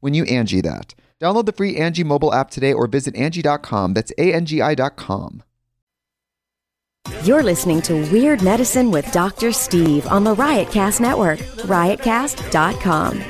when you Angie that. Download the free Angie mobile app today or visit Angie.com. That's ANGI.com. You're listening to Weird Medicine with Dr. Steve on the Riotcast Network, riotcast.com.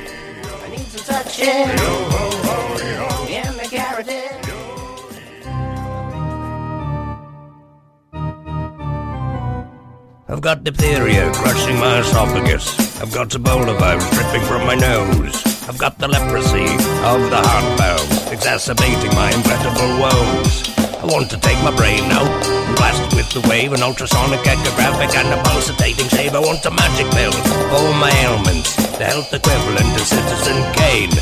I've got diphtheria crushing my esophagus. I've got Ebola virus dripping from my nose. I've got the leprosy of the heart valve, exacerbating my inevitable woes. I want to take my brain out and blast it with the wave, an ultrasonic, echographic, and a pulsating shave. I want a magic pill for my ailments, the health equivalent to Citizen Kane.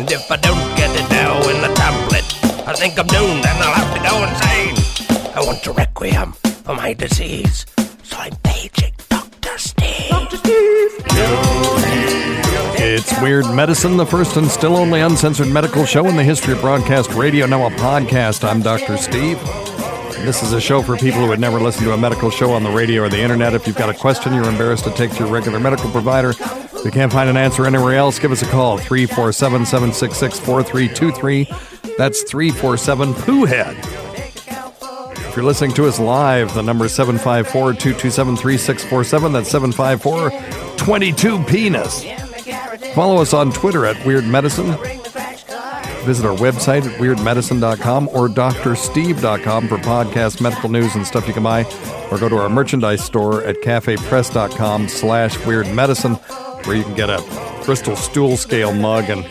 And if I don't get it now in the tablet, I think I'm doomed and I'll have to go insane. I want a requiem for my disease, so I'm paging Dr. Steve. Dr. Steve! It's Weird Medicine, the first and still only uncensored medical show in the history of broadcast radio, now a podcast. I'm Dr. Steve. This is a show for people who would never listen to a medical show on the radio or the internet. If you've got a question you're embarrassed to take to your regular medical provider, if you can't find an answer anywhere else, give us a call, 347-766-4323. That's 347-POOHEAD. If you're listening to us live, the number is 754-227-3647. That's 754-22-PENIS. Follow us on Twitter at Weird Medicine. Visit our website at weirdmedicine.com or drsteve.com for podcasts, medical news, and stuff you can buy. Or go to our merchandise store at cafepress.com/weirdmedicine, where you can get a Bristol stool scale mug and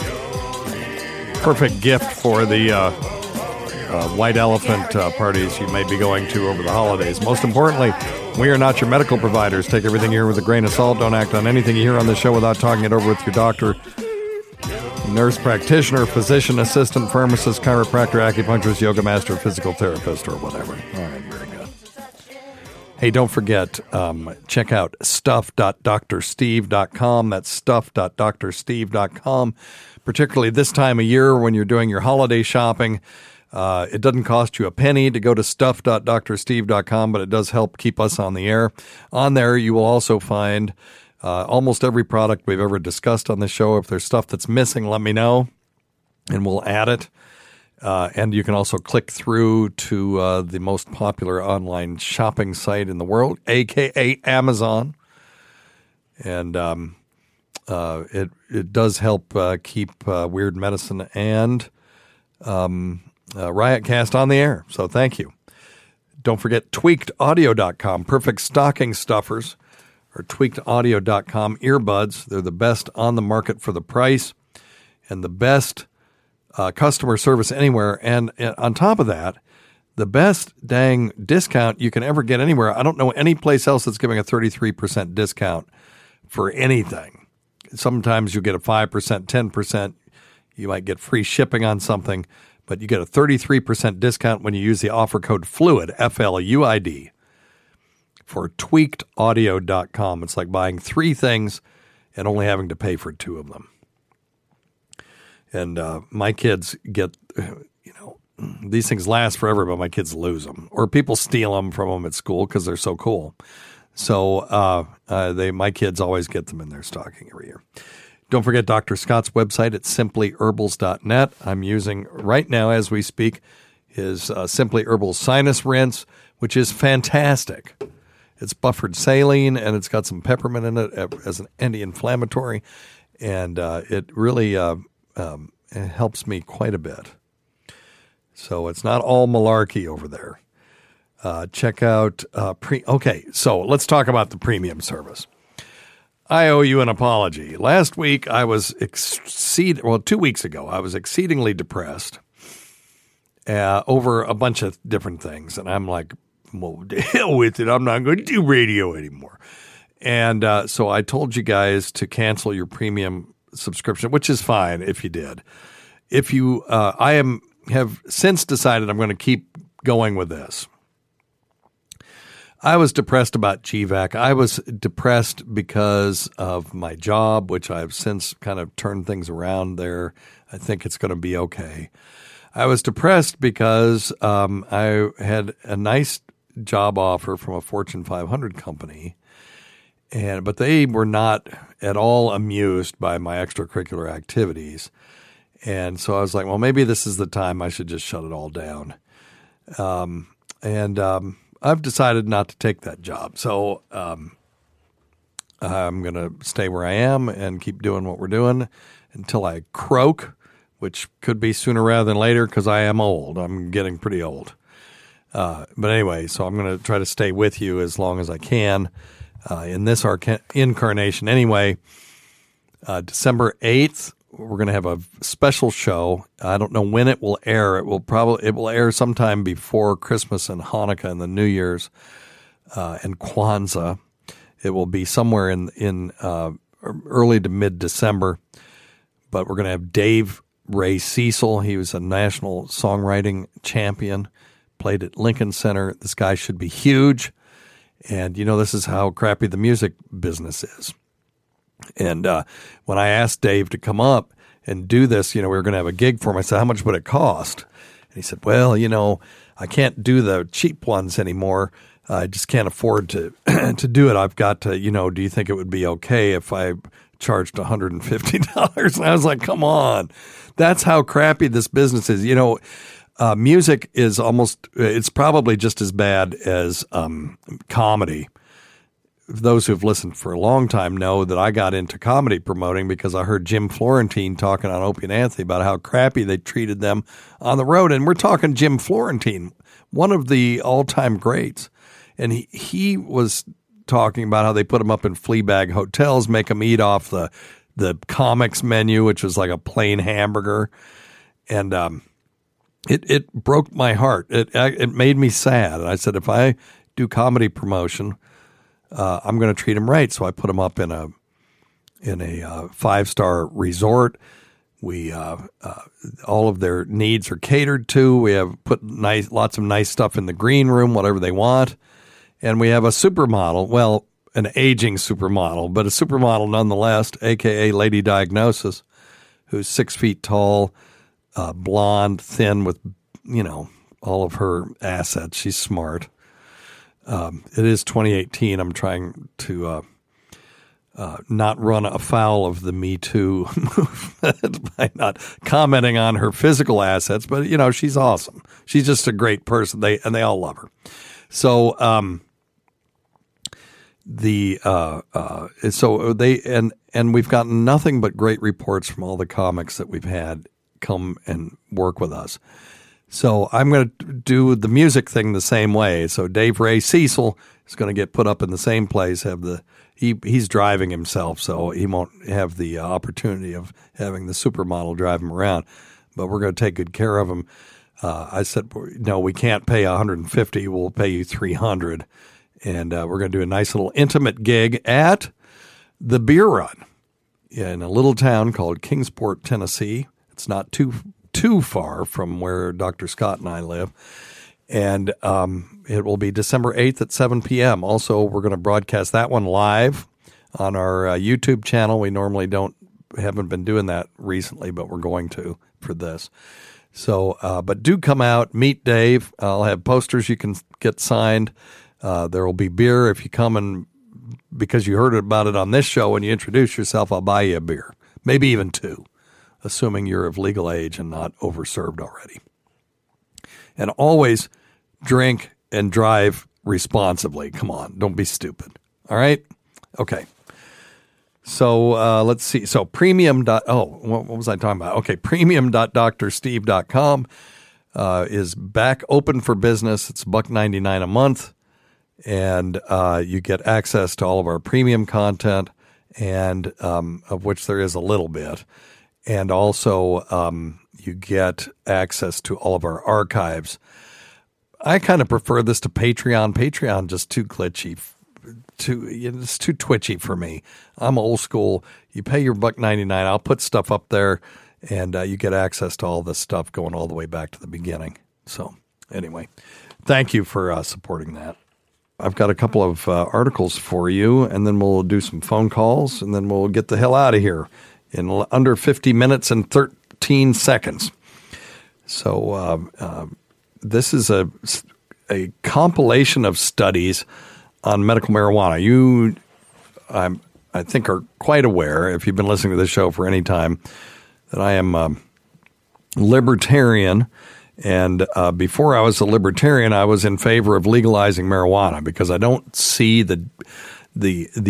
perfect gift for the white elephant parties you may be going to over the holidays. Most importantly, we are not your medical providers. Take everything here with a grain of salt. Don't act on anything you hear on the show without talking it over with your doctor, nurse practitioner, physician assistant, pharmacist, chiropractor, acupuncturist, yoga master, physical therapist, or whatever. All right, very good. Hey, don't forget, check out stuff.drsteve.com. That's stuff.drsteve.com. Particularly this time of year when you're doing your holiday shopping, it doesn't cost you a penny to go to stuff.drsteve.com, but it does help keep us on the air. On there, you will also find almost every product we've ever discussed on the show. If there's stuff that's missing, let me know, and we'll add it. And you can also click through to the most popular online shopping site in the world, a.k.a. Amazon. And it does help keep Weird Medicine and Riotcast on the air, so thank you. Don't forget tweakedaudio.com, perfect stocking stuffers, or tweakedaudio.com earbuds. They're the best on the market for the price and the best customer service anywhere. And on top of that, the best dang discount you can ever get anywhere. I don't know any place else that's giving a 33% discount for anything. Sometimes you get a 5%, 10%. You might get free shipping on something. But you get a 33% discount when you use the offer code FLUID, F-L-U-I-D, for tweakedaudio.com. It's like buying three things and only having to pay for two of them. And my kids get, These things last forever, but my kids lose them. Or people steal them from them at school because they're so cool. So my kids always get them in their stocking every year. Don't forget Dr. Scott's website at simplyherbals.net. I'm using right now as we speak his Simply Herbal Sinus Rinse, which is fantastic. It's buffered saline, and it's got some peppermint in it as an anti-inflammatory, and it really it helps me quite a bit. So it's not all malarkey over there. Check out Okay, so let's talk about the premium service. I owe you an apology. Last week I was 2 weeks ago, I was exceedingly depressed over a bunch of different things, and I'm like, well, to hell with it. I'm not going to do radio anymore. And so I told you guys to cancel your premium subscription, which is fine if you did. If you I have since decided I'm going to keep going with this. I was depressed about GVAC. I was depressed because of my job, which I've since kind of turned things around there. I think it's going to be okay. I was depressed because I had a nice job offer from a Fortune 500 company, but they were not at all amused by my extracurricular activities. And so I was like, well, maybe this is the time I should just shut it all down. I've decided not to take that job. So I'm going to stay where I am and keep doing what we're doing until I croak, which could be sooner rather than later because I am old. I'm getting pretty old. But anyway, so I'm going to try to stay with you as long as I can in this incarnation. Anyway, December 8th. We're going to have a special show. I don't know when it will air. It will air sometime before Christmas and Hanukkah and the New Year's and Kwanzaa. It will be somewhere in early to mid-December. But we're going to have Dave Ray Cecil. He was a national songwriting champion, played at Lincoln Center. This guy should be huge. And, you know, this is how crappy the music business is. And when I asked Dave to come up and do this, you know, we were going to have a gig for him. I said, how much would it cost? And he said, well, you know, I can't do the cheap ones anymore. I just can't afford to to do it. I've got to, you know, do you think it would be okay if I charged $150? And I was like, come on. That's how crappy this business is. You know, music is it's probably just as bad as comedy. Those who've listened for a long time know that I got into comedy promoting because I heard Jim Florentine talking on Opie and Anthony about how crappy they treated them on the road. And we're talking Jim Florentine, one of the all-time greats. And he was talking about how they put him up in flea bag hotels, make him eat off the comics menu, which was like a plain hamburger. And it broke my heart. It made me sad. And I said, if I do comedy promotion – I'm going to treat him right. So I put him up in a 5-star resort. We all of their needs are catered to. We have put lots of nice stuff in the green room, whatever they want. And we have a supermodel, well, an aging supermodel, but a supermodel nonetheless, a.k.a. Lady Diagnosis, who's 6 feet tall, blonde, thin with, you know, all of her assets. She's smart. It is 2018. I'm trying to not run afoul of the Me Too movement by not commenting on her physical assets, but you know she's awesome. She's just a great person. They all love her. So so we've gotten nothing but great reports from all the comics that we've had come and work with us. So I'm going to do the music thing the same way. So Dave Ray Cecil is going to get put up in the same place. He's driving himself, so he won't have the opportunity of having the supermodel drive him around. But we're going to take good care of him. I said, no, we can't pay $150. We'll pay you $300, and we're going to do a nice little intimate gig at the Beer Run in a little town called Kingsport, Tennessee. It's not too far from where Dr. Scott and I live. And it will be December 8th at 7 p.m. Also, we're going to broadcast that one live on our YouTube channel. We normally haven't been doing that recently, but we're going to for this. So, but do come out, meet Dave. I'll have posters you can get signed. There will be beer if you come, and because you heard about it on this show and you introduce yourself, I'll buy you a beer, maybe even two, assuming you're of legal age and not overserved already. And always drink and drive responsibly. Come on, don't be stupid. All right? Okay. So let's see. So what was I talking about? Okay, premium.drsteve.com is back open for business. It's $1.99 a month, and you get access to all of our premium content, and of which there is a little bit. And also you get access to all of our archives. I kind of prefer this to Patreon. Patreon just too glitchy. It's too twitchy for me. I'm old school. You pay your $1.99. I'll put stuff up there, and you get access to all this stuff going all the way back to the beginning. So anyway, thank you for supporting that. I've got a couple of articles for you, and then we'll do some phone calls, and then we'll get the hell out of here in under 50 minutes and 13 seconds. So this is a compilation of studies on medical marijuana. You, I think, are quite aware, if you've been listening to this show for any time, that I am a libertarian. And before I was a libertarian, I was in favor of legalizing marijuana because I don't see the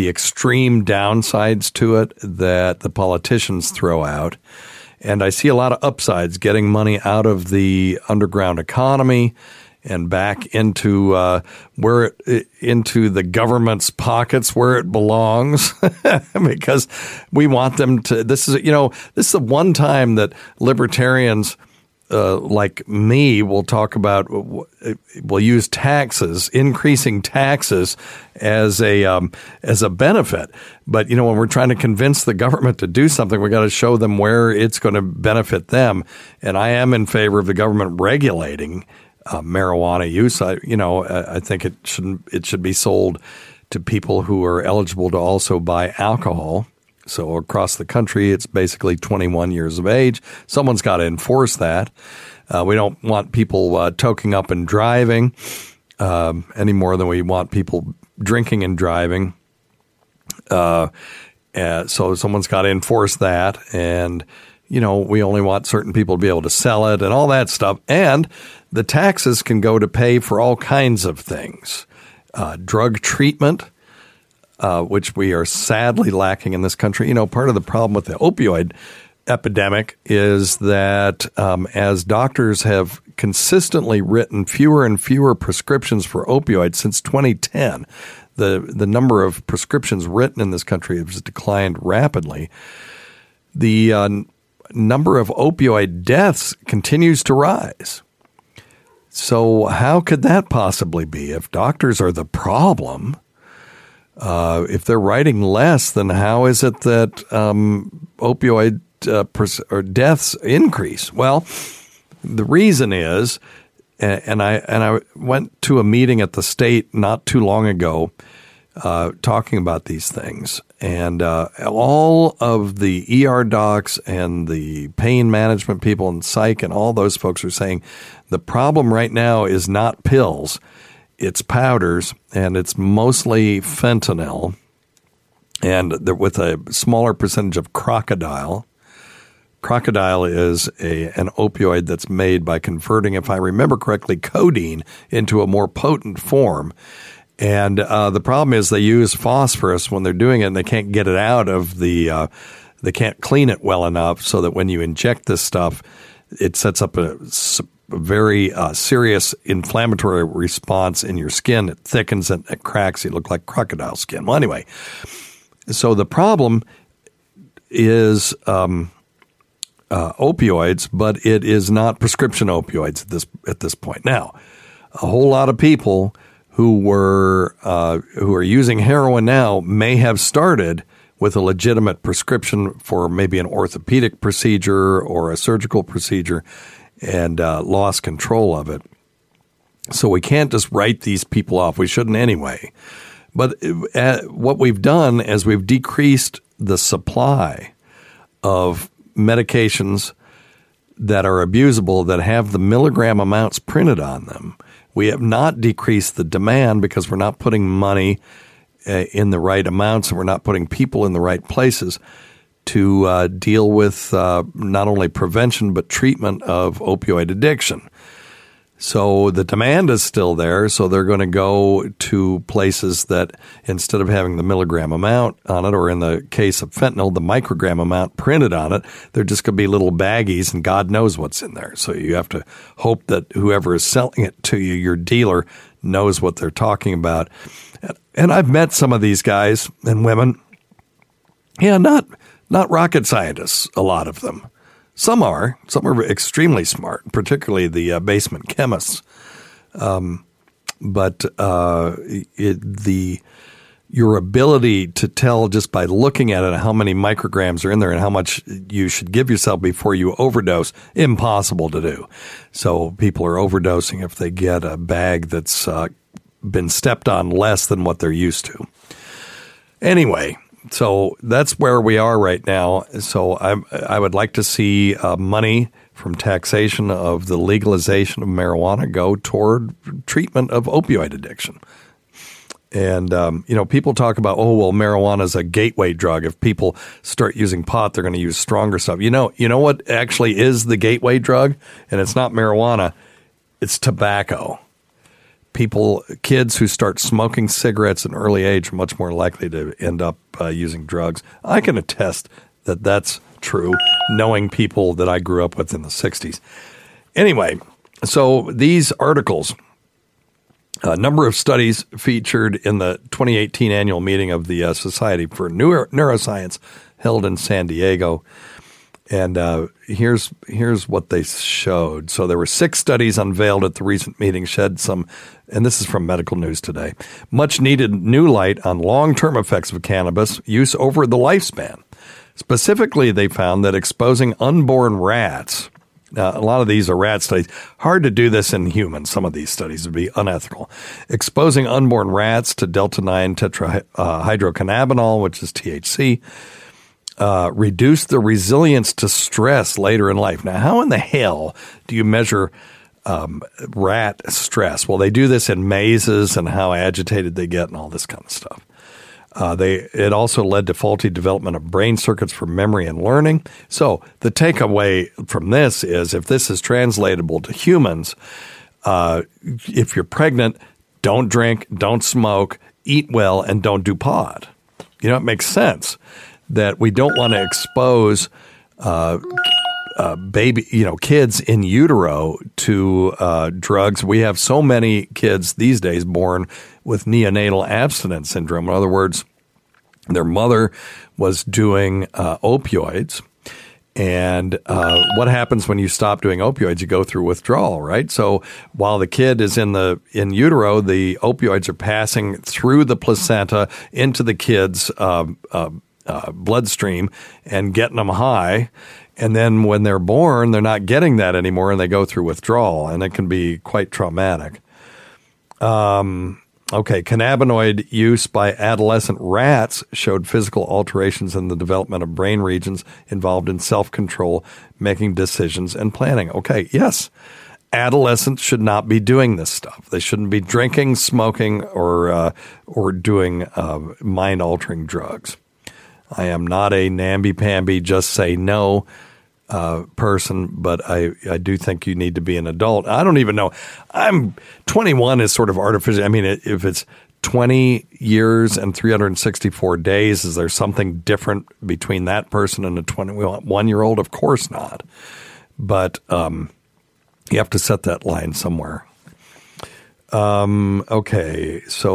extreme downsides to it that the politicians throw out. And I see a lot of upsides, getting money out of the underground economy and back into into the government's pockets where it belongs, because we want them to. This is the one time that libertarians like me will talk about. We'll use taxes, increasing taxes as a benefit. But when we're trying to convince the government to do something, we got to show them where it's going to benefit them. And I am in favor of the government regulating marijuana use. I think it should be sold to people who are eligible to also buy alcohol. So across the country, it's basically 21 years of age. Someone's got to enforce that. We don't want people toking up and driving any more than we want people drinking and driving. So someone's got to enforce that, and we only want certain people to be able to sell it and all that stuff. And the taxes can go to pay for all kinds of things. Drug treatment, which we are sadly lacking in this country. Part of the problem with the opioid epidemic is that as doctors have consistently written fewer and fewer prescriptions for opioids since 2010, the number of prescriptions written in this country has declined rapidly. The number of opioid deaths continues to rise. So how could that possibly be? If doctors are the problem, if they're writing less, then how is it that opioid deaths increase? Well, the reason is, and I went to a meeting at the state not too long ago talking about these things. And all of the ER docs and the pain management people and psych and all those folks are saying the problem right now is not pills, it's powders, and it's mostly fentanyl, and with a smaller percentage of crocodile. Crocodile is an opioid that's made by converting, if I remember correctly, codeine into a more potent form. And the problem is they use phosphorus when they're doing it, and they can't get it out of they can't clean it well enough so that when you inject this stuff, it sets up a very serious inflammatory response in your skin. It thickens and it cracks. You look like crocodile skin. Well, anyway, so the problem is opioids, but it is not prescription opioids at this point. Now, a whole lot of people who are using heroin now may have started with a legitimate prescription for maybe an orthopedic procedure or a surgical procedure and lost control of it. So we can't just write these people off. We shouldn't anyway. But what we've done is we've decreased the supply of medications that are abusable that have the milligram amounts printed on them. We have not decreased the demand because we're not putting money in the right amounts and we're not putting people in the right places to deal with not only prevention but treatment of opioid addiction. So the demand is still there, so they're going to go to places that instead of having the milligram amount on it, or in the case of fentanyl, the microgram amount printed on it, there just could be little baggies and God knows what's in there. So you have to hope that whoever is selling it to you, your dealer, knows what they're talking about. And I've met some of these guys and women. Yeah, not rocket scientists, a lot of them. Some are. Some are extremely smart, particularly the basement chemists. Your ability to tell just by looking at it how many micrograms are in there and how much you should give yourself before you overdose, impossible to do. So people are overdosing if they get a bag that's been stepped on less than what they're used to. Anyway. So that's where we are right now. So I would like to see money from taxation of the legalization of marijuana go toward treatment of opioid addiction. And, people talk about, marijuana is a gateway drug. If people start using pot, they're going to use stronger stuff. You know what actually is the gateway drug? And it's not marijuana. It's tobacco. Kids who start smoking cigarettes at an early age are much more likely to end up using drugs. I can attest that that's true, knowing people that I grew up with in the 60s. Anyway, so these articles, a number of studies featured in the 2018 annual meeting of the Society for Neuroscience held in San Diego. And here's what they showed. So there were 6 studies unveiled at the recent meeting shed some, and this is from Medical News Today, much needed new light on long-term effects of cannabis use over the lifespan. Specifically, they found that exposing unborn rats, a lot of these are rat studies, hard to do this in humans. Some of these studies would be unethical. Exposing unborn rats to delta-9 tetrahydrocannabinol, which is THC, reduce the resilience to stress later in life. Now, how in the hell do you measure rat stress? Well, they do this in mazes and how agitated they get and all this kind of stuff. It also led to faulty development of brain circuits for memory and learning. So the takeaway from this is, if this is translatable to humans, if you're pregnant, don't drink, don't smoke, eat well, and don't do pot. It makes sense that we don't want to expose kids in utero to drugs. We have so many kids these days born with neonatal abstinence syndrome. In other words, their mother was doing opioids. And what happens when you stop doing opioids? You go through withdrawal, right? So while the kid is in utero, the opioids are passing through the placenta into the kid's bloodstream and getting them high. And then when they're born, they're not getting that anymore and they go through withdrawal, and it can be quite traumatic. Cannabinoid use by adolescent rats showed physical alterations in the development of brain regions involved in self-control, making decisions, and planning. Okay, yes. Adolescents should not be doing this stuff. They shouldn't be drinking, smoking, or doing mind-altering drugs. I am not a namby-pamby, just say no person, but I do think you need to be an adult. I don't even know. 21 is sort of artificial. I mean, if it's 20 years and 364 days, is there something different between that person and a 21-year-old? Of course not. But you have to set that line somewhere. So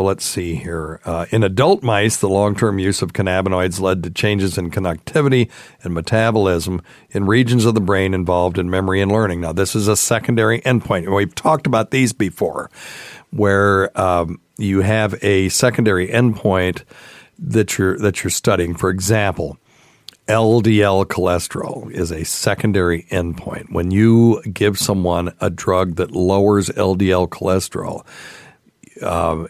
let's see here. In adult mice, the long-term use of cannabinoids led to changes in connectivity and metabolism in regions of the brain involved in memory and learning. Now, this is a secondary endpoint, and we've talked about these before, where you have a secondary endpoint that you're studying. For example, LDL cholesterol is a secondary endpoint. When you give someone a drug that lowers LDL cholesterol,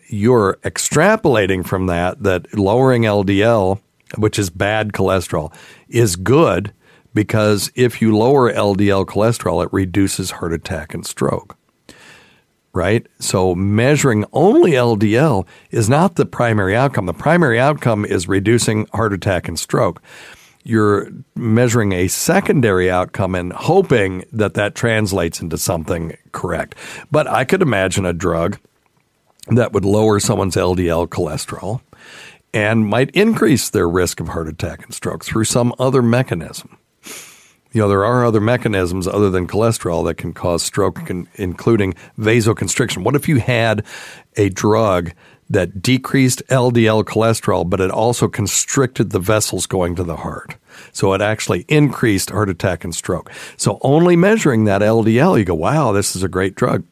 you're extrapolating from that lowering LDL, which is bad cholesterol, is good because if you lower LDL cholesterol, it reduces heart attack and stroke, right? So measuring only LDL is not the primary outcome. The primary outcome is reducing heart attack and stroke. You're measuring a secondary outcome and hoping that that translates into something correct. But I could imagine a drug that would lower someone's LDL cholesterol and might increase their risk of heart attack and stroke through some other mechanism. You know, there are other mechanisms other than cholesterol that can cause stroke, including vasoconstriction. What if you had a drug that decreased LDL cholesterol, but it also constricted the vessels going to the heart? So it actually increased heart attack and stroke. So only measuring that LDL, you go, wow, this is a great drug.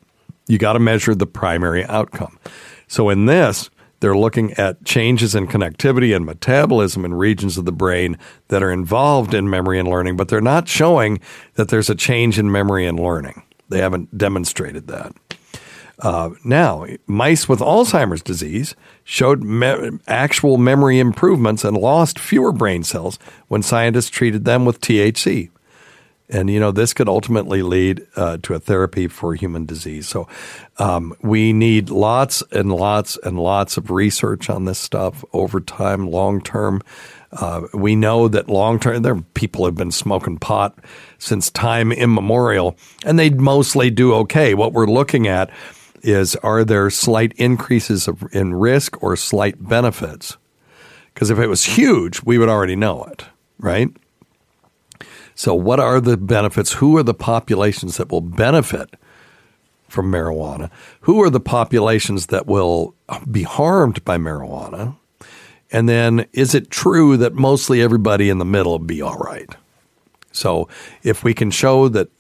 You got to measure the primary outcome. So in this, they're looking at changes in connectivity and metabolism in regions of the brain that are involved in memory and learning, but they're not showing that there's a change in memory and learning. They haven't demonstrated that. Now, mice with Alzheimer's disease showed actual memory improvements and lost fewer brain cells when scientists treated them with THC. And, you know, this could ultimately lead to a therapy for human disease. So we need lots and lots and lots of research on this stuff over time, long term. We know that long term, there people have been smoking pot since time immemorial, and they mostly do okay. What we're looking at is, are there slight increases in risk or slight benefits? Because if it was huge, we would already know it, right? So what are the benefits? Who are the populations that will benefit from marijuana? Who are the populations that will be harmed by marijuana? And then is it true that mostly everybody in the middle will be all right? So if we can show that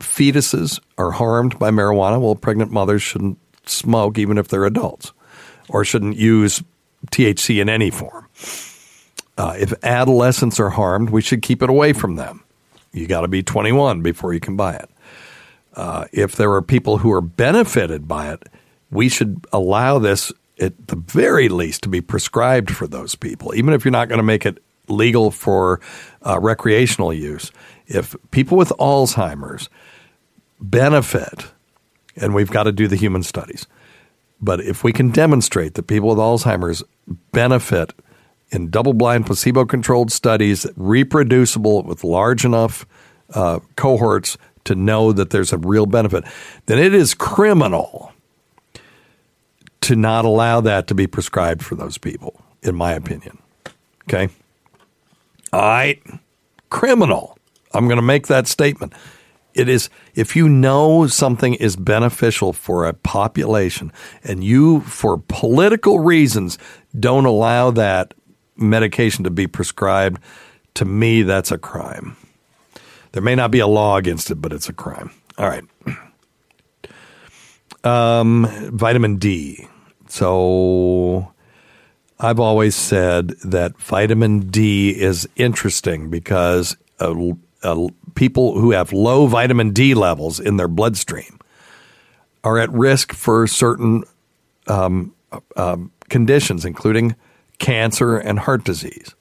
fetuses are harmed by marijuana, well, pregnant mothers shouldn't smoke even if they're adults, or shouldn't use THC in any form. If adolescents are harmed, we should keep it away from them. You got to be 21 before you can buy it. If there are people who are benefited by it, we should allow this at the very least to be prescribed for those people, even if you're not going to make it legal for recreational use. If people with Alzheimer's benefit, and we've got to do the human studies, but if we can demonstrate that people with Alzheimer's benefit in double-blind, placebo-controlled studies, reproducible with large enough cohorts to know that there's a real benefit, then it is criminal to not allow that to be prescribed for those people, in my opinion. Okay? All right. Criminal. I'm going to make that statement. It is, if you know something is beneficial for a population and you, for political reasons, don't allow that medication to be prescribed, to me, that's a crime. There may not be a law against it, but it's a crime. All right. Vitamin D. So I've always said that vitamin D is interesting because people who have low vitamin D levels in their bloodstream are at risk for certain conditions, including cancer and heart disease.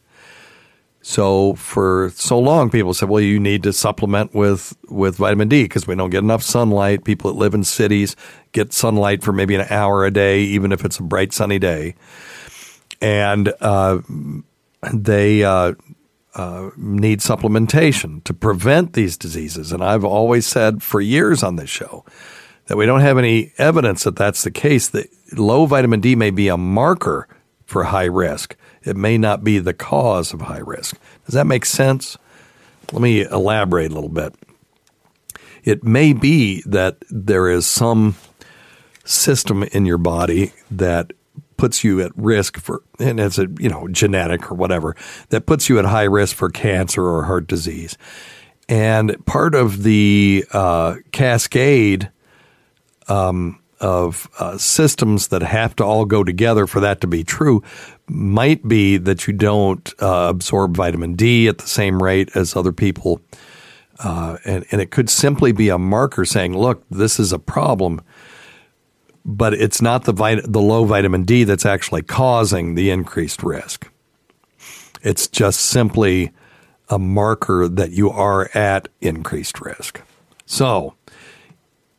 So for so long, people said, well, you need to supplement with vitamin D because we don't get enough sunlight. People that live in cities get sunlight for maybe an hour a day, even if it's a bright, sunny day. And they need supplementation to prevent these diseases. And I've always said for years on this show that we don't have any evidence that that's the case, that low vitamin D may be a marker for high risk. It may not be the cause of high risk. Does that make sense? Let me elaborate a little bit. It may be that there is some system in your body that puts you at risk for, and it's a, you know, genetic or whatever, that puts you at high risk for cancer or heart disease. And part of the cascade of systems that have to all go together for that to be true might be that you don't absorb vitamin D at the same rate as other people. And it could simply be a marker saying, look, this is a problem, but it's not the low vitamin D that's actually causing the increased risk. It's just simply a marker that you are at increased risk. So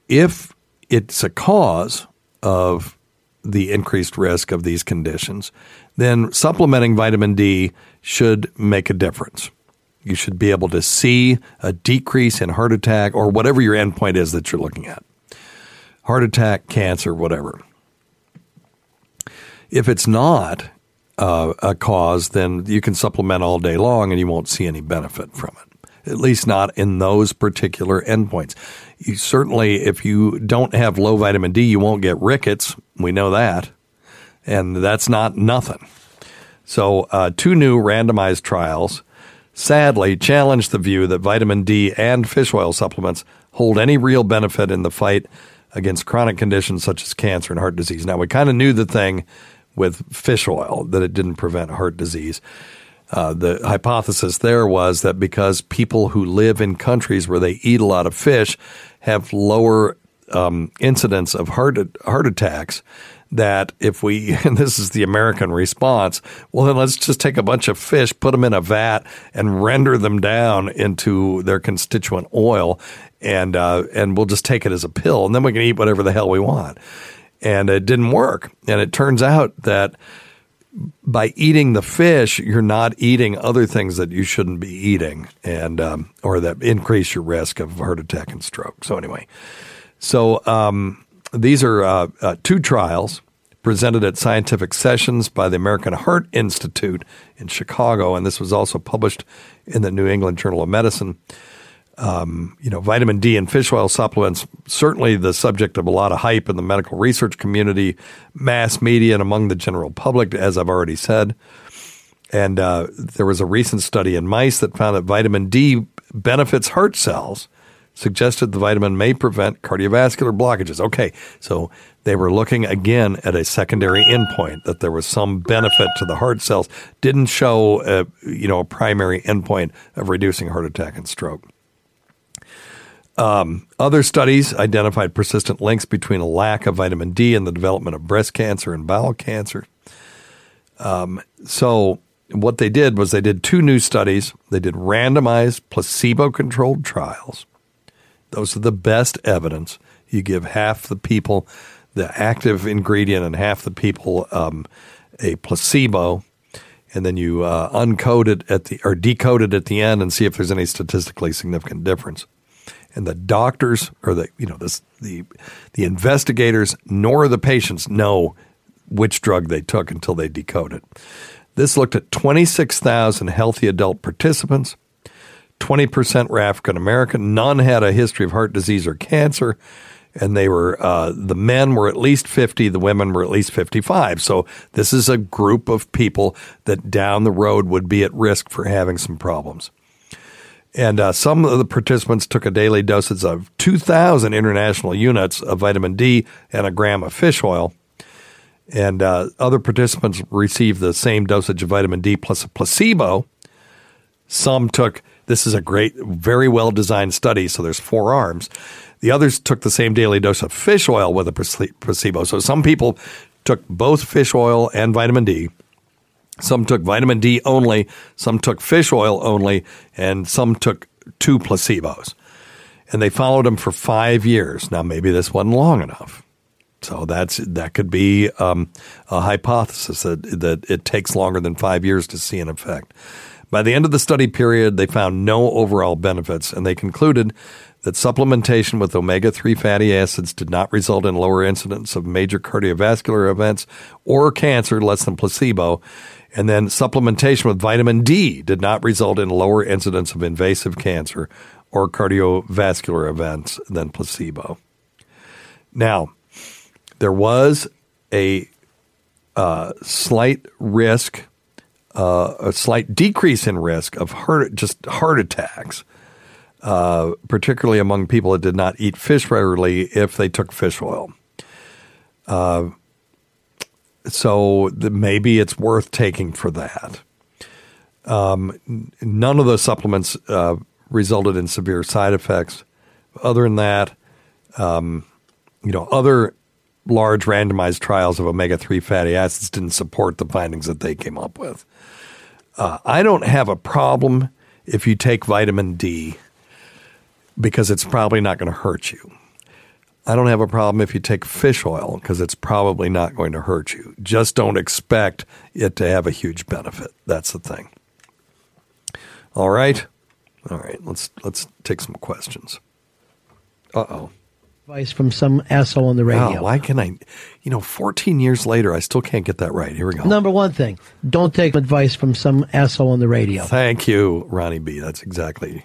if it's a cause of the increased risk of these conditions, then supplementing vitamin D should make a difference. You should be able to see a decrease in heart attack or whatever your endpoint is that you're looking at. Heart attack, cancer, whatever. If it's not a cause, then you can supplement all day long and you won't see any benefit from it, at least not in those particular endpoints. You certainly, if you don't have low vitamin D, you won't get rickets. We know that. And that's not nothing. So two new randomized trials sadly challenge the view that vitamin D and fish oil supplements hold any real benefit in the fight against chronic conditions such as cancer and heart disease. Now, we kind of knew the thing with fish oil, that it didn't prevent heart disease. The hypothesis there was that because people who live in countries where they eat a lot of fish have lower incidence of heart attacks, that if we, and this is the American response, well, then let's just take a bunch of fish, put them in a vat, and render them down into their constituent oil, and we'll just take it as a pill, and then we can eat whatever the hell we want. And it didn't work. And it turns out that by eating the fish, you're not eating other things that you shouldn't be eating, and or that increase your risk of heart attack and stroke. So anyway, these are two trials presented at scientific sessions by the American Heart Institute in Chicago, and this was also published in the New England Journal of Medicine. Vitamin D and fish oil supplements, certainly the subject of a lot of hype in the medical research community, mass media, and among the general public, as I've already said. And there was a recent study in mice that found that vitamin D benefits heart cells, suggested the vitamin may prevent cardiovascular blockages. Okay, so they were looking again at a secondary endpoint, that there was some benefit to the heart cells. Didn't show a primary endpoint of reducing heart attack and stroke. Other studies identified persistent links between a lack of vitamin D and the development of breast cancer and bowel cancer. So what they did was they did two new studies. They did randomized placebo-controlled trials. Those are the best evidence. You give half the people the active ingredient and half the people a placebo, and then you uncode it or decode it at the end and see if there's any statistically significant difference. And the doctors or the investigators nor the patients know which drug they took until they decode it. This looked at 26,000 healthy adult participants. 20% were African American. None had a history of heart disease or cancer, and they were the men were at least 50, the women were at least 55. So this is a group of people that down the road would be at risk for having some problems. And some of the participants took a daily dosage of 2,000 international units of vitamin D and a gram of fish oil. And other participants received the same dosage of vitamin D plus a placebo. Some took, this is a great, very well-designed study, so there's four arms. The others took the same daily dose of fish oil with a placebo. So some people took both fish oil and vitamin D. Some took vitamin D only, some took fish oil only, and some took two placebos. And they followed them for 5 years. Now, maybe this wasn't long enough. So that could be a hypothesis that it takes longer than 5 years to see an effect. By the end of the study period, they found no overall benefits, and they concluded that supplementation with omega-3 fatty acids did not result in lower incidence of major cardiovascular events or cancer, less than placebo. And then supplementation with vitamin D did not result in lower incidence of invasive cancer or cardiovascular events than placebo. Now, there was a slight decrease in risk of heart attacks, particularly among people that did not eat fish regularly if they took fish oil. So maybe it's worth taking for that. None of those supplements resulted in severe side effects. Other than that, other large randomized trials of omega-3 fatty acids didn't support the findings that they came up with. I don't have a problem if you take vitamin D because it's probably not going to hurt you. I don't have a problem if you take fish oil because it's probably not going to hurt you. Just don't expect it to have a huge benefit. That's the thing. All right. All right. Let's take some questions. Uh-oh. Advice from some asshole on the radio. Oh, why can I? 14 years later, I still can't get that right. Here we go. Number one thing, don't take advice from some asshole on the radio. Thank you, Ronnie B. That's exactly.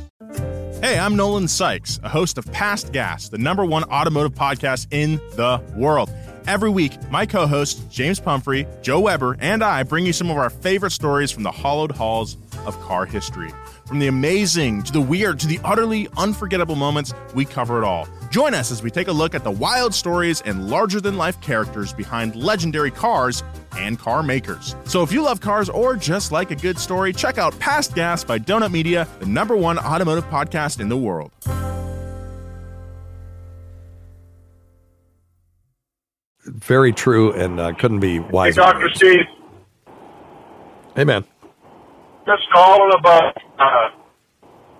Hey, I'm Nolan Sykes, a host of Past Gas, the #1 automotive podcast in the world. Every week, my co-hosts, James Pumphrey, Joe Weber, and I bring you some of our favorite stories from the hallowed halls of car history. From the amazing to the weird to the utterly unforgettable moments, we cover it all. Join us as we take a look at the wild stories and larger-than-life characters behind legendary cars and car makers. So if you love cars or just like a good story, check out Past Gas by Donut Media, the #1 automotive podcast in the world. Very true, and couldn't be wiser. Hey, Dr. Steve. Hey, man. Just calling about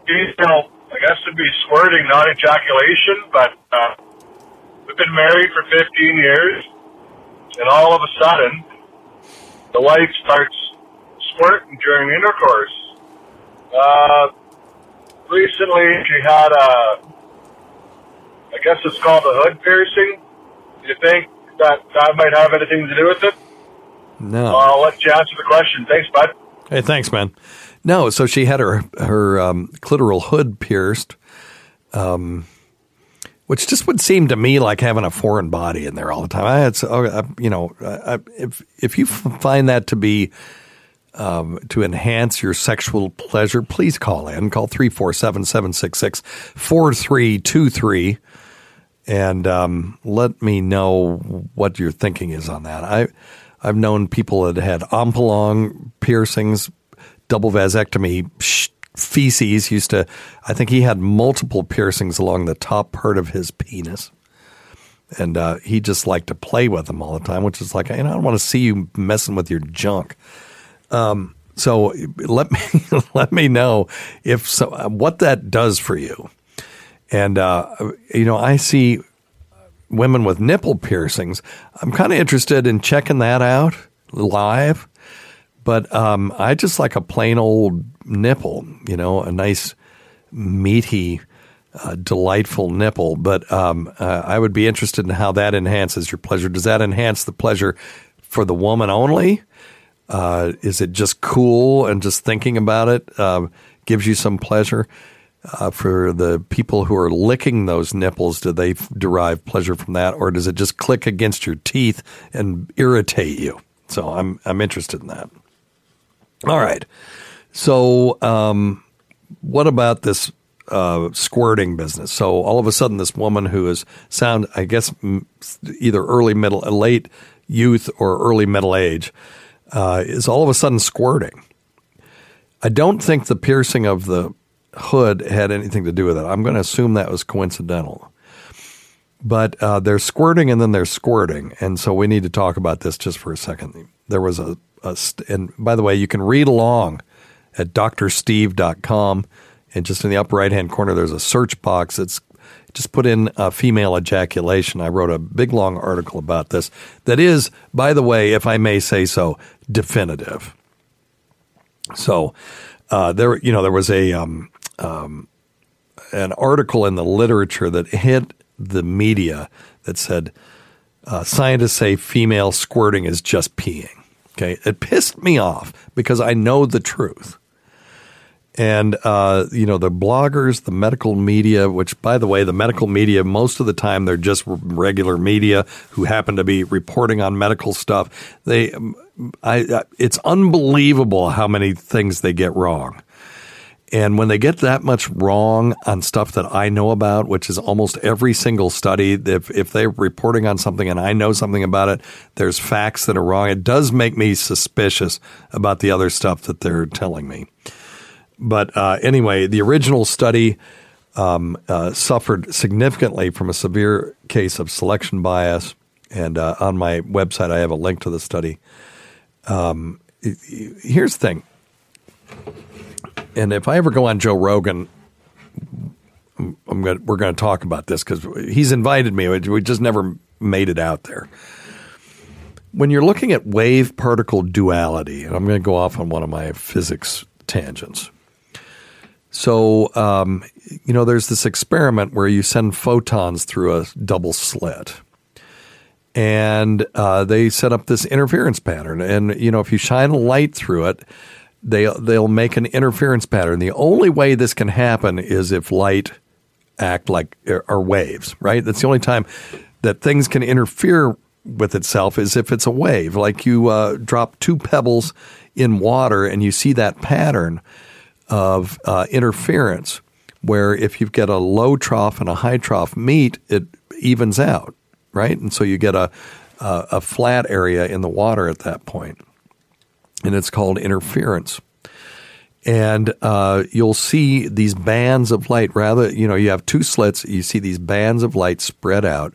detail. I guess it'd be squirting, not ejaculation, but we've been married for 15 years, and all of a sudden, the wife starts squirting during intercourse. Recently, she had I guess it's called a hood piercing. Do you think that might have anything to do with it? No. I'll let you answer the question. Thanks, bud. Hey, thanks, man. No, so she had her clitoral hood pierced, which just would seem to me like having a foreign body in there all the time. If you find that to be to enhance your sexual pleasure, please call in. Call 347-766-4323 and let me know what your thinking is on that. I've known people that had omphalong piercings, double vasectomy, feces used to, I think he had multiple piercings along the top part of his penis. And he just liked to play with them all the time, which is like, I don't want to see you messing with your junk. So let me know if so, what that does for you. And, I see women with nipple piercings. I'm kind of interested in checking that out live, but I just like a plain old nipple, a nice meaty, delightful nipple. But I would be interested in how that enhances your pleasure. Does that enhance the pleasure for the woman only? Is it just cool and just thinking about it gives you some pleasure? For the people who are licking those nipples, do they derive pleasure from that, or does it just click against your teeth and irritate you? So I'm interested in that. All right. So what about this squirting business? So all of a sudden, this woman who is I guess, either late youth or early middle age, is all of a sudden squirting. I don't think the piercing of the hood had anything to do with it. I'm going to assume that was coincidental. But they're squirting and then they're squirting. And so we need to talk about this just for a second. There was and by the way, you can read along at drsteve.com. And just in the upper right-hand corner, there's a search box. It's just put in female ejaculation. I wrote a big, long article about this that is, by the way, if I may say so, definitive. So there was an article in the literature that hit the media that said, scientists say female squirting is just peeing. Okay. It pissed me off because I know the truth. And, the bloggers, the medical media, which, by the way, the medical media, most of the time they're just regular media who happen to be reporting on medical stuff. It's unbelievable how many things they get wrong. And when they get that much wrong on stuff that I know about, which is almost every single study, if they're reporting on something and I know something about it, there's facts that are wrong. It does make me suspicious about the other stuff that they're telling me. But anyway, the original study suffered significantly from a severe case of selection bias. And on my website, I have a link to the study. Here's the thing. And if I ever go on Joe Rogan, we're going to talk about this because he's invited me. We just never made it out there. When you're looking at wave-particle duality, and I'm going to go off on one of my physics tangents. So, there's this experiment where you send photons through a double slit. And they set up this interference pattern. And, if you shine a light through it, they'll make an interference pattern. The only way this can happen is if light act like or waves, right? That's the only time that things can interfere with itself is if it's a wave. Like you drop two pebbles in water and you see that pattern of interference where if you get a low trough and a high trough meet, it evens out, right? And so you get a flat area in the water at that point. And it's called interference. And you'll see these bands of light. Rather, you have two slits. You see these bands of light spread out.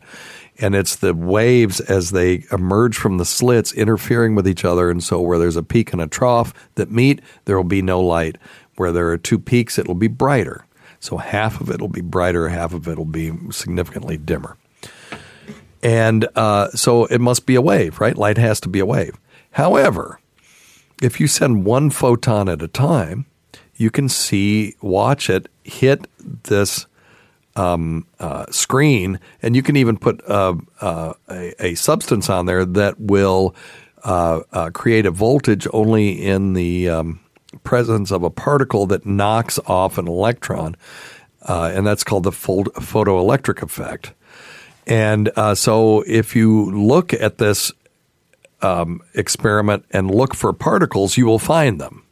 And it's the waves as they emerge from the slits interfering with each other. And so where there's a peak and a trough that meet, there will be no light. Where there are two peaks, it will be brighter. So half of it will be brighter. Half of it will be significantly dimmer. And so it must be a wave, right? Light has to be a wave. However, if you send one photon at a time, you can watch it hit this screen, and you can even put a substance on there that will create a voltage only in the presence of a particle that knocks off an electron, and that's called the photoelectric effect. And so if you look at this experiment and look for particles, you will find them.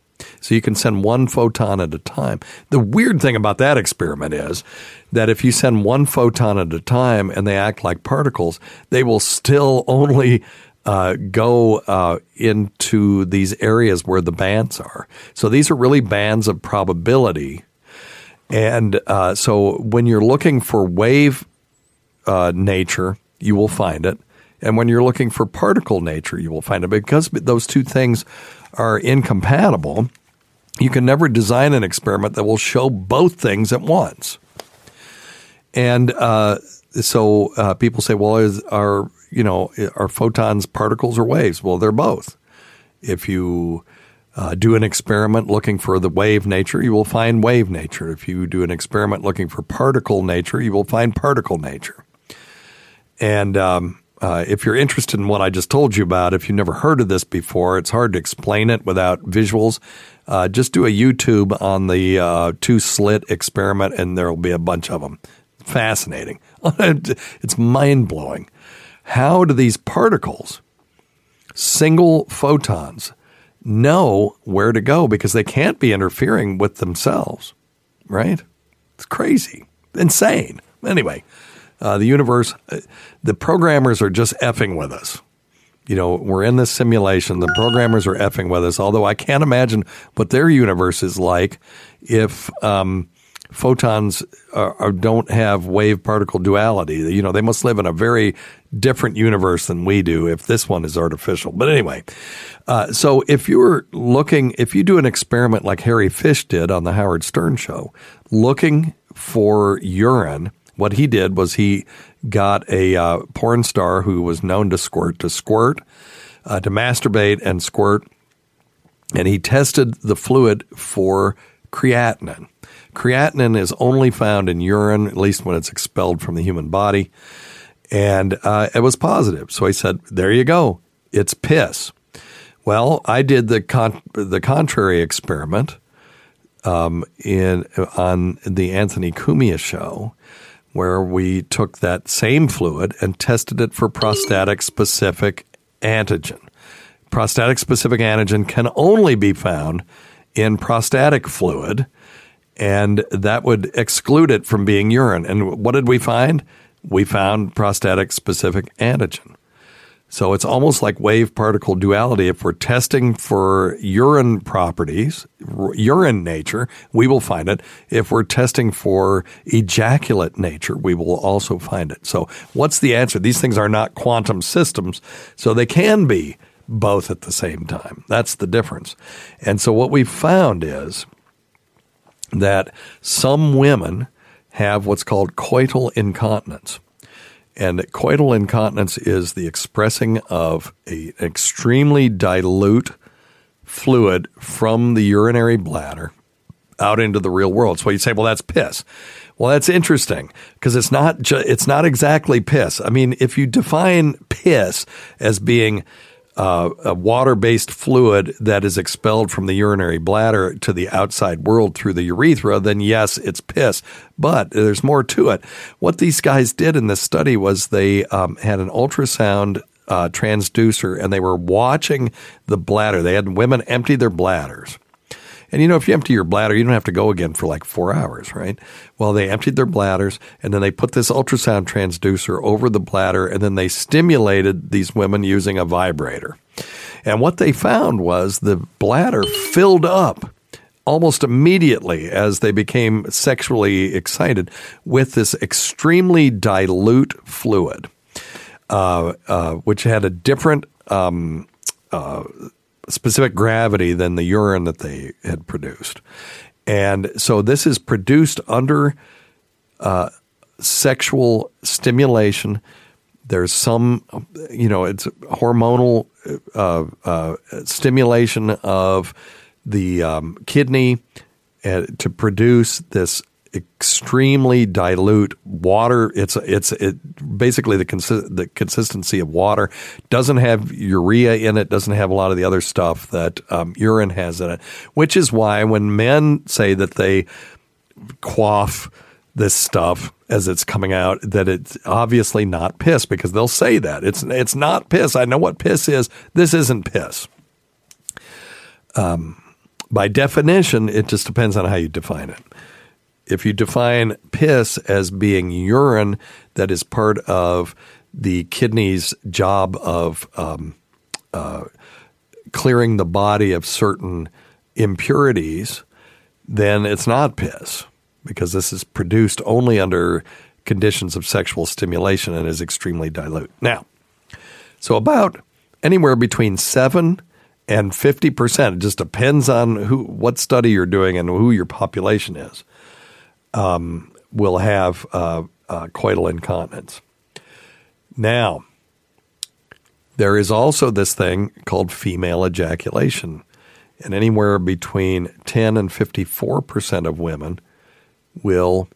So you can send one photon at a time. The weird thing about that experiment is that if you send one photon at a time and they act like particles, they will still only go into these areas where the bands are. So these are really bands of probability. And so when you're looking for wave nature, you will find it. And when you're looking for particle nature, you will find it. Because those two things are incompatible, you can never design an experiment that will show both things at once. And so people say, well, are photons particles or waves? Well, they're both. If you do an experiment looking for the wave nature, you will find wave nature. If you do an experiment looking for particle nature, you will find particle nature. And If you're interested in what I just told you about, if you've never heard of this before, it's hard to explain it without visuals. Just do a YouTube on the two-slit experiment, and there will be a bunch of them. Fascinating. It's mind-blowing. How do these particles, single photons, know where to go? Because they can't be interfering with themselves, right? It's crazy. Insane. Anyway. The universe, the programmers are just effing with us. You know, we're in this simulation. The programmers are effing with us, although I can't imagine what their universe is like if photons don't have wave-particle duality. You know, they must live in a very different universe than we do if this one is artificial. But anyway, so if you're looking, if you do an experiment like Harry Fish did on the Howard Stern show, looking for urine. What he did was he got a porn star who was known to masturbate and squirt, and he tested the fluid for creatinine. Creatinine is only found in urine, at least when it's expelled from the human body, and it was positive. So he said, there you go. It's piss. Well, I did the contrary experiment on the Anthony Cumia show, where we took that same fluid and tested it for prostatic-specific antigen. Prostatic-specific antigen can only be found in prostatic fluid, and that would exclude it from being urine. And what did we find? We found prostatic-specific antigen. So it's almost like wave-particle duality. If we're testing for urine properties, urine nature, we will find it. If we're testing for ejaculate nature, we will also find it. So what's the answer? These things are not quantum systems, so they can be both at the same time. That's the difference. And so what we found is that some women have what's called coital incontinence. And coital incontinence is the expressing of an extremely dilute fluid from the urinary bladder out into the real world. So you say, well, that's piss. Well, that's interesting because it's not exactly piss. I mean, if you define piss as being a water-based fluid that is expelled from the urinary bladder to the outside world through the urethra, then yes, it's piss. But there's more to it. What these guys did in this study was they had an ultrasound transducer, and they were watching the bladder. They had women empty their bladders. And, you know, if you empty your bladder, you don't have to go again for like 4 hours, right? Well, they emptied their bladders, and then they put this ultrasound transducer over the bladder, and then they stimulated these women using a vibrator. And what they found was the bladder filled up almost immediately as they became sexually excited with this extremely dilute fluid, which had a different specific gravity than the urine that they had produced. And so this is produced under sexual stimulation. There's some, you know, it's hormonal stimulation of the kidney to produce this extremely dilute water. It's basically the consistency of water. Doesn't have urea in it. Doesn't have a lot of the other stuff that urine has in it. Which is why when men say that they quaff this stuff as it's coming out, that it's obviously not piss, because they'll say that it's not piss. I know what piss is. This isn't piss. By definition, it just depends on how you define it. If you define piss as being urine that is part of the kidney's job of clearing the body of certain impurities, then it's not piss, because this is produced only under conditions of sexual stimulation and is extremely dilute. Now, so about anywhere between 7 and 50%, it just depends on what study you're doing and who your population is, will have coital incontinence. Now, there is also this thing called female ejaculation, and anywhere between 10 and 54% of women will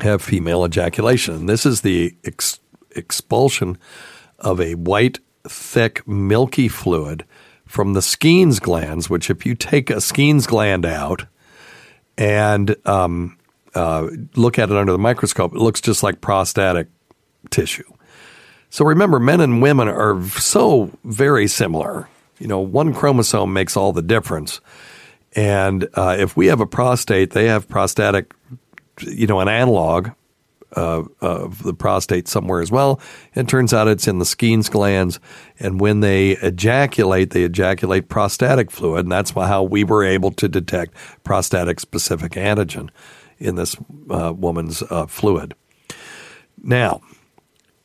have female ejaculation. And this is the expulsion of a white, thick, milky fluid from the Skene's glands, which if you take a Skene's gland out and look at it under the microscope, it looks just like prostatic tissue. So remember, men and women are so very similar. You know, one chromosome makes all the difference. And if we have a prostate, they have prostatic, you know, an analog of the prostate somewhere as well. It turns out it's in the Skene's glands. And when they ejaculate prostatic fluid. And that's how we were able to detect prostatic-specific antigen in this woman's fluid. Now,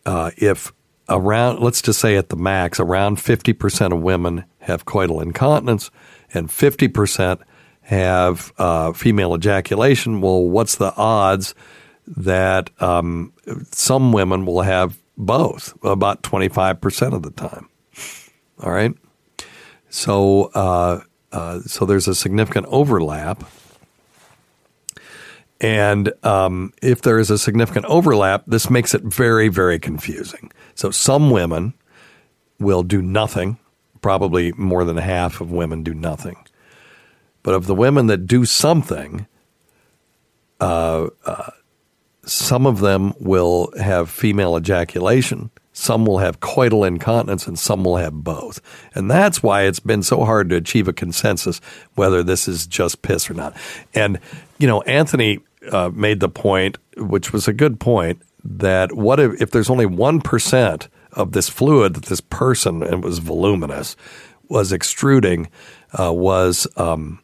if around, let's just say at the max, around 50% of women have coital incontinence and 50% have female ejaculation, well, what's the odds that some women will have both about 25% of the time? All right? So, so there's a significant overlap. And if there is a significant overlap, this makes it very, very confusing. So some women will do nothing. Probably more than half of women do nothing. But of the women that do something, some of them will have female ejaculation, some will have coital incontinence, and some will have both. And that's why it's been so hard to achieve a consensus whether this is just piss or not. And, you know, Anthony made the point, which was a good point, that what if there's only 1% of this fluid that this person, and it was voluminous, was extruding, female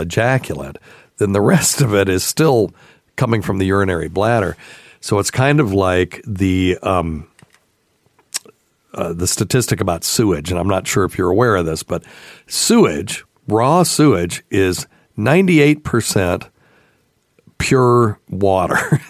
ejaculate, then the rest of it is still coming from the urinary bladder. So it's kind of like the statistic about sewage, and I'm not sure if you're aware of this, but sewage, raw sewage, is 98% pure water.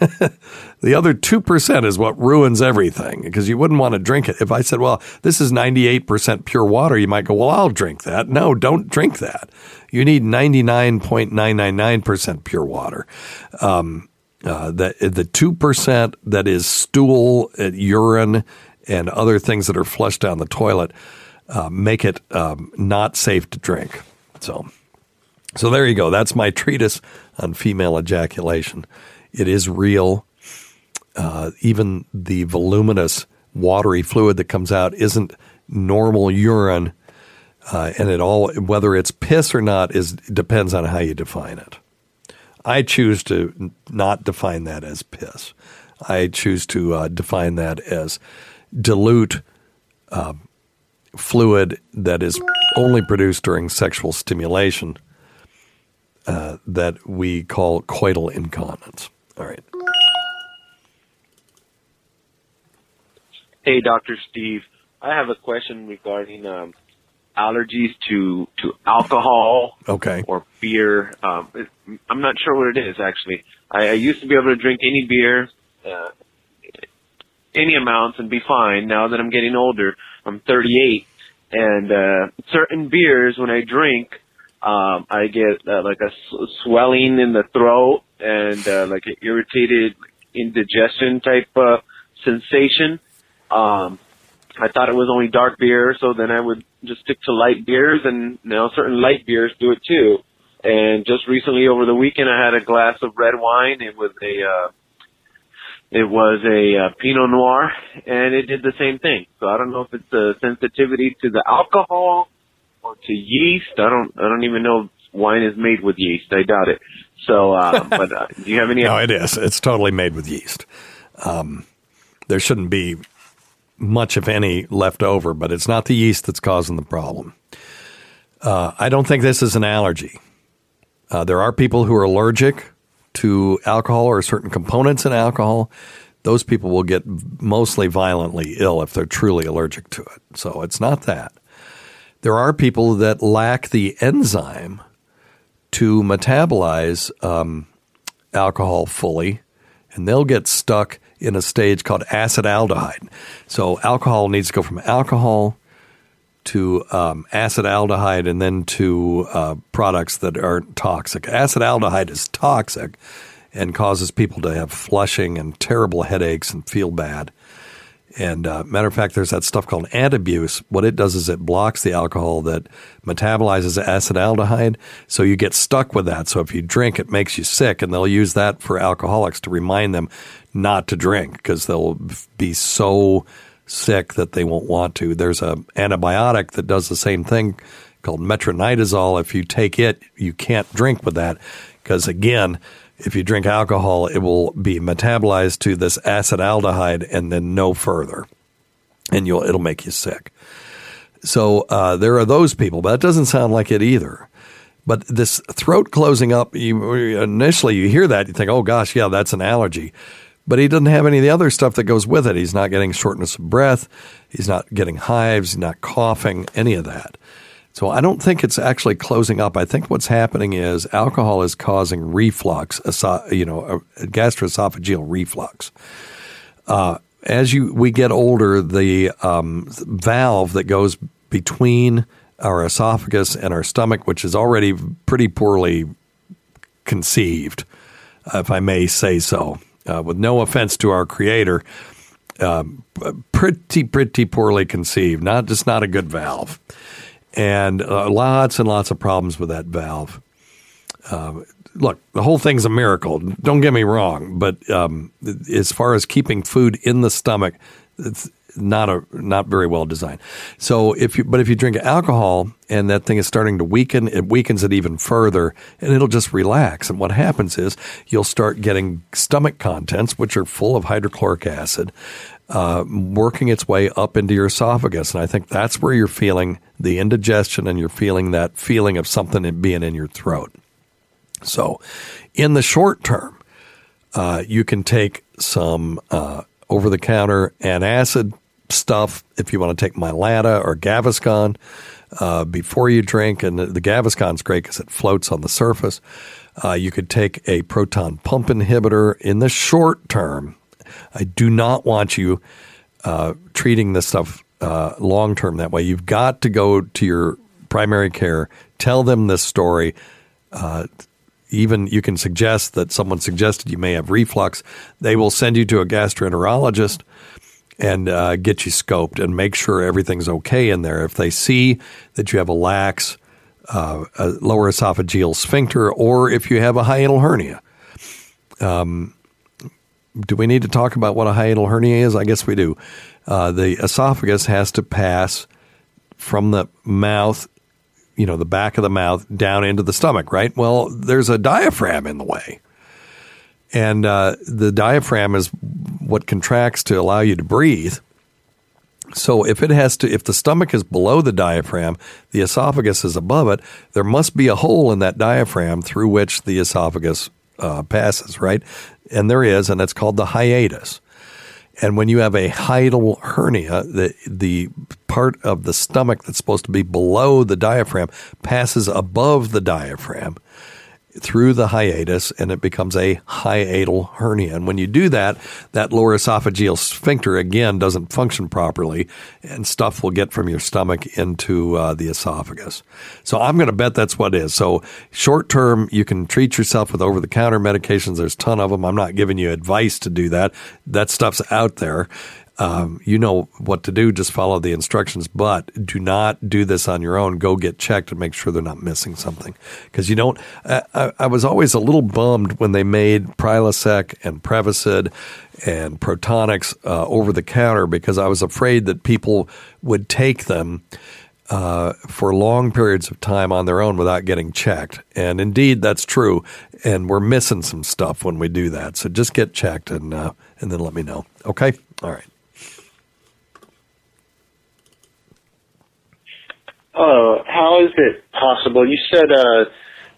The other 2% is what ruins everything, because you wouldn't want to drink it. If I said, well, this is 98% pure water, you might go, well, I'll drink that. No, don't drink that. You need 99.999% pure water. The 2% that is stool, urine, and other things that are flushed down the toilet make it not safe to drink. So there you go. That's my treatise on female ejaculation. It is real. Even the voluminous, watery fluid that comes out isn't normal urine, and it all, whether it's piss or not, depends on how you define it. I choose to not define that as piss. I choose to define that as dilute fluid that is only produced during sexual stimulation that we call coital incontinence. All right. Hey, Dr. Steve, I have a question regarding allergies to alcohol, okay, or beer. I'm not sure what it is, actually. I used to be able to drink any beer, any amounts, and be fine. Now that I'm getting older, I'm 38, and certain beers, when I drink, I get like a swelling in the throat and like an irritated indigestion type sensation. I thought it was only dark beer, so then I would just stick to light beers, and now certain light beers do it too. And just recently over the weekend, I had a glass of red wine. It was a Pinot Noir, and it did the same thing. So I don't know if it's a sensitivity to the alcohol or to yeast. I don't even know if wine is made with yeast. I doubt it. So, but do you have any? No, it is. It's totally made with yeast. There shouldn't be much, if any, left over, but it's not the yeast that's causing the problem. I don't think this is an allergy. There are people who are allergic to alcohol or certain components in alcohol. Those people will get mostly violently ill if they're truly allergic to it. So it's not that. There are people that lack the enzyme to metabolize alcohol fully, and they'll get stuck in a stage called acetaldehyde. So alcohol needs to go from alcohol to acetaldehyde and then to products that aren't toxic. Acetaldehyde is toxic, and causes people to have flushing and terrible headaches and feel bad. And matter of fact, there's that stuff called antabuse. What it does is it blocks the alcohol that metabolizes acetaldehyde, so you get stuck with that. So if you drink, it makes you sick, and they'll use that for alcoholics to remind them not to drink because they'll be so sick that they won't want to. There's an antibiotic that does the same thing called metronidazole. If you take it, you can't drink with that because, again, if you drink alcohol, it will be metabolized to this acetaldehyde and then no further, and it'll make you sick. So there are those people, but it doesn't sound like it either. But this throat closing up, initially you hear that, you think, oh, gosh, yeah, that's an allergy. But he doesn't have any of the other stuff that goes with it. He's not getting shortness of breath. He's not getting hives. He's not coughing, any of that. So I don't think it's actually closing up. I think what's happening is alcohol is causing reflux, gastroesophageal reflux. As we get older, the valve that goes between our esophagus and our stomach, which is already pretty poorly conceived, if I may say so, with no offense to our creator, pretty poorly conceived, not a good valve. And lots of problems with that valve. Look, the whole thing's a miracle. Don't get me wrong, but as far as keeping food in the stomach, it's not very well designed. So, if you drink alcohol and that thing is starting to weaken, it weakens it even further, and it'll just relax. And what happens is you'll start getting stomach contents, which are full of hydrochloric acid, working its way up into your esophagus. And I think that's where you're feeling the indigestion and you're feeling that feeling of something being in your throat. So in the short term, you can take some over-the-counter antacid stuff if you want to take Mylata or Gaviscon before you drink. And the Gaviscon's great because it floats on the surface. You could take a proton pump inhibitor in the short term. I do not want you treating this stuff long-term that way. You've got to go to your primary care, tell them this story. Even you can suggest that someone suggested you may have reflux. They will send you to a gastroenterologist and get you scoped and make sure everything's okay in there. If they see that you have a lax lower esophageal sphincter or if you have a hiatal hernia. Do we need to talk about what a hiatal hernia is? I guess we do. The esophagus has to pass from the mouth, the back of the mouth, down into the stomach, right? Well, there's a diaphragm in the way. And the diaphragm is what contracts to allow you to breathe. So if the stomach is below the diaphragm, the esophagus is above it, there must be a hole in that diaphragm through which the esophagus passes, right? And there is, and it's called the hiatus. And when you have a hiatal hernia, the part of the stomach that's supposed to be below the diaphragm passes above the diaphragm through the hiatus, and it becomes a hiatal hernia. And when you do that, that lower esophageal sphincter, again, doesn't function properly, and stuff will get from your stomach into the esophagus. So I'm going to bet that's what it is. So short term, you can treat yourself with over-the-counter medications. There's a ton of them. I'm not giving you advice to do that. That stuff's out there. You know what to do. Just follow the instructions, but do not do this on your own. Go get checked and make sure they're not missing something. Because I was always a little bummed when they made Prilosec and Prevacid and Protonix over the counter because I was afraid that people would take them for long periods of time on their own without getting checked. And indeed, that's true. And we're missing some stuff when we do that. So just get checked and then let me know. Okay? All right. Oh, how is it possible? You said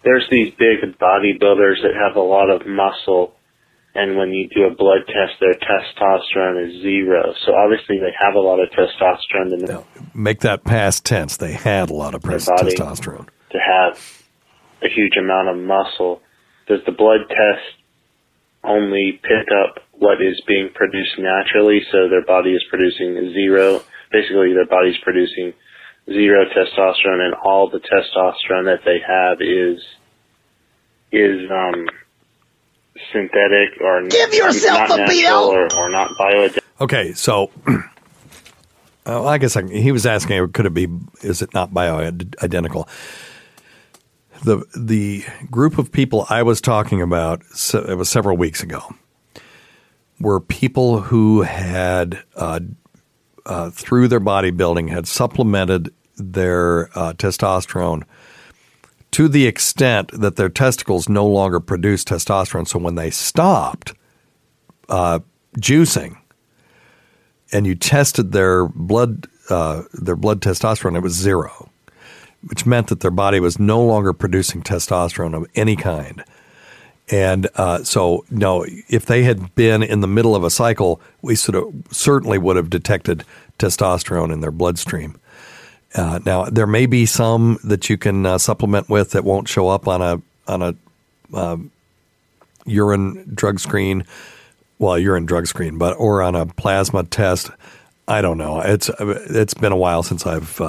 there's these big bodybuilders that have a lot of muscle, and when you do a blood test, their testosterone is zero. So obviously they have a lot of testosterone. Now, make that past tense. They had a lot of testosterone. To have a huge amount of muscle, does the blood test only pick up what is being produced naturally? So their body is producing zero. Basically, their body's producing zero testosterone, and all the testosterone that they have is synthetic or give yourself not a natural or not bioidentical. Okay, so well, I guess he was asking, could it be? Is it not bioidentical? The group of people I was talking about, so it was several weeks ago, were people who had through their bodybuilding had supplemented their testosterone to the extent that their testicles no longer produce testosterone. So when they stopped juicing and you tested their blood testosterone, it was zero, which meant that their body was no longer producing testosterone of any kind. And so, no, if they had been in the middle of a cycle, we certainly would have detected testosterone in their bloodstream. Now, there may be some that you can supplement with that won't show up on a urine drug screen, but or on a plasma test. I don't know. It's been a while since I've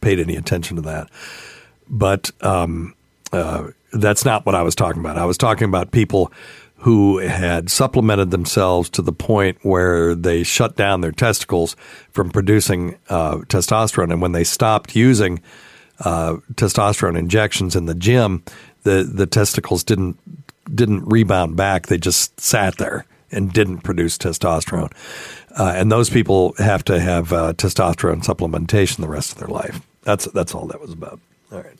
paid any attention to that, but that's not what I was talking about. I was talking about people who had supplemented themselves to the point where they shut down their testicles from producing testosterone. And when they stopped using testosterone injections in the gym, the testicles didn't rebound back. They just sat there and didn't produce testosterone. And those people have to have testosterone supplementation the rest of their life. That's all that was about. All right.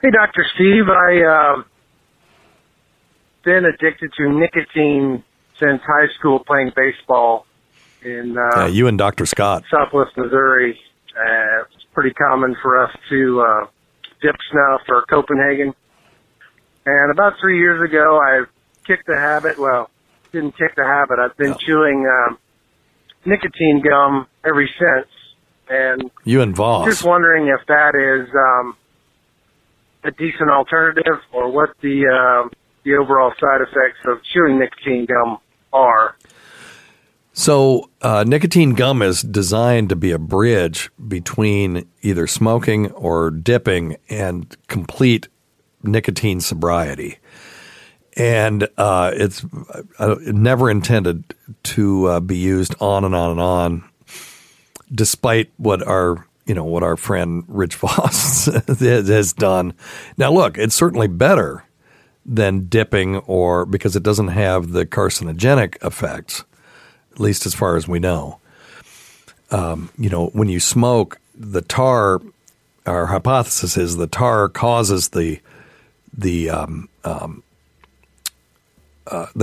Hey, Dr. Steve, I've been addicted to nicotine since high school, playing baseball in you and Dr. Scott, Southwest Missouri. It's pretty common for us to dip snuff or Copenhagen. And about 3 years ago, I kicked the habit. Well, didn't kick the habit. I've been chewing nicotine gum ever since. And you and Voss. Just wondering if that is a decent alternative, or what the overall side effects of chewing nicotine gum are. So nicotine gum is designed to be a bridge between either smoking or dipping and complete nicotine sobriety. And it's never intended to be used on and on and on, despite what our friend Rich Voss has done. Now, look, it's certainly better than dipping, or because it doesn't have the carcinogenic effects, at least as far as we know. When you smoke, the tar, our hypothesis is the tar causes the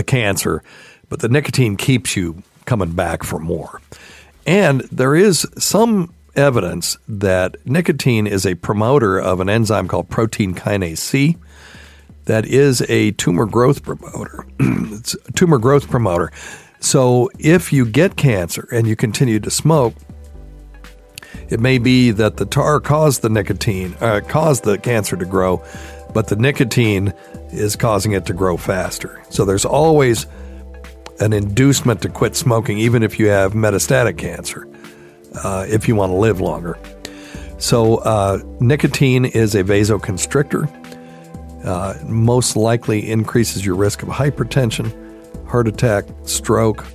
cancer, but the nicotine keeps you coming back for more. And there is some evidence that nicotine is a promoter of an enzyme called protein kinase C that is a tumor growth promoter. It's a tumor growth promoter. So if you get cancer and you continue to smoke, it may be that the tar caused the nicotine, caused the cancer to grow, but the nicotine is causing it to grow faster. So there's always an inducement to quit smoking, even if you have metastatic cancer. If you want to live longer. So nicotine is a vasoconstrictor, most likely increases your risk of hypertension, heart attack, stroke.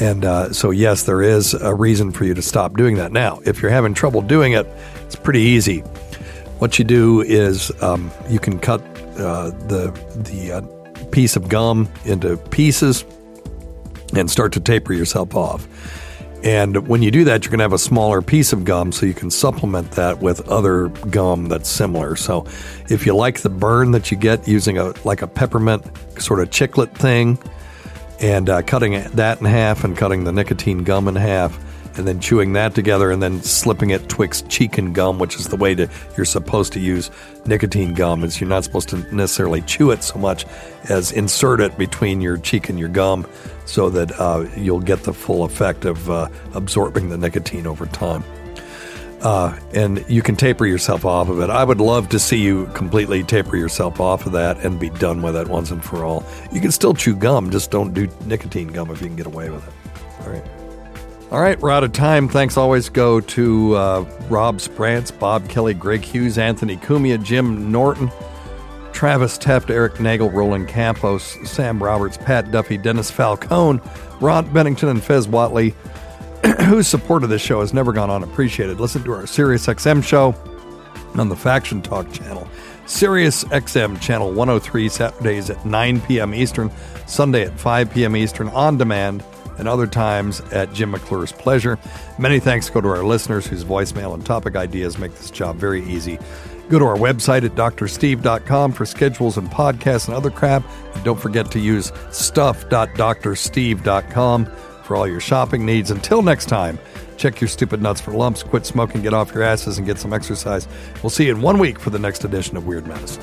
And so, yes, there is a reason for you to stop doing that. Now, if you're having trouble doing it, it's pretty easy. What you do is you can cut the piece of gum into pieces and start to taper yourself off. And when you do that, you're going to have a smaller piece of gum, so you can supplement that with other gum that's similar. So if you like the burn that you get using a peppermint sort of chiclet thing, and cutting that in half and cutting the nicotine gum in half and then chewing that together and then slipping it twixt cheek and gum, which is the way you're supposed to use nicotine gum, is you're not supposed to necessarily chew it so much as insert it between your cheek and your gum, so that you'll get the full effect of absorbing the nicotine over time. And you can taper yourself off of it. I would love to see you completely taper yourself off of that and be done with it once and for all. You can still chew gum, just don't do nicotine gum if you can get away with it. All right, we're out of time. Thanks always go to Rob Sprance, Bob Kelly, Greg Hughes, Anthony Cumia, Jim Norton, Travis Teft, Eric Nagel, Roland Campos, Sam Roberts, Pat Duffy, Dennis Falcone, Ron Bennington, and Fez Watley, whose support of this show has never gone unappreciated. Listen to our Sirius XM show on the Faction Talk channel. Sirius XM channel 103, Saturdays at 9 p.m. Eastern, Sunday at 5 p.m. Eastern, on demand, and other times at Jim McClure's pleasure. Many thanks go to our listeners whose voicemail and topic ideas make this job very easy. Go to our website at drsteve.com for schedules and podcasts and other crap. And don't forget to use stuff.drsteve.com for all your shopping needs. Until next time, check your stupid nuts for lumps, quit smoking, get off your asses, and get some exercise. We'll see you in 1 week for the next edition of Weird Medicine.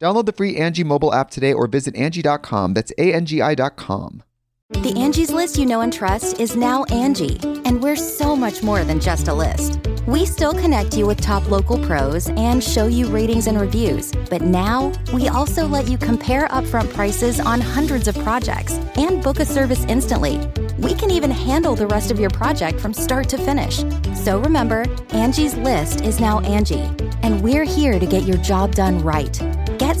Download the free Angie mobile app today or visit Angie.com. That's ANGI.com. The Angie's List you know and trust is now Angie, and we're so much more than just a list. We still connect you with top local pros and show you ratings and reviews, but now we also let you compare upfront prices on hundreds of projects and book a service instantly. We can even handle the rest of your project from start to finish. So remember, Angie's List is now Angie, and we're here to get your job done right. Get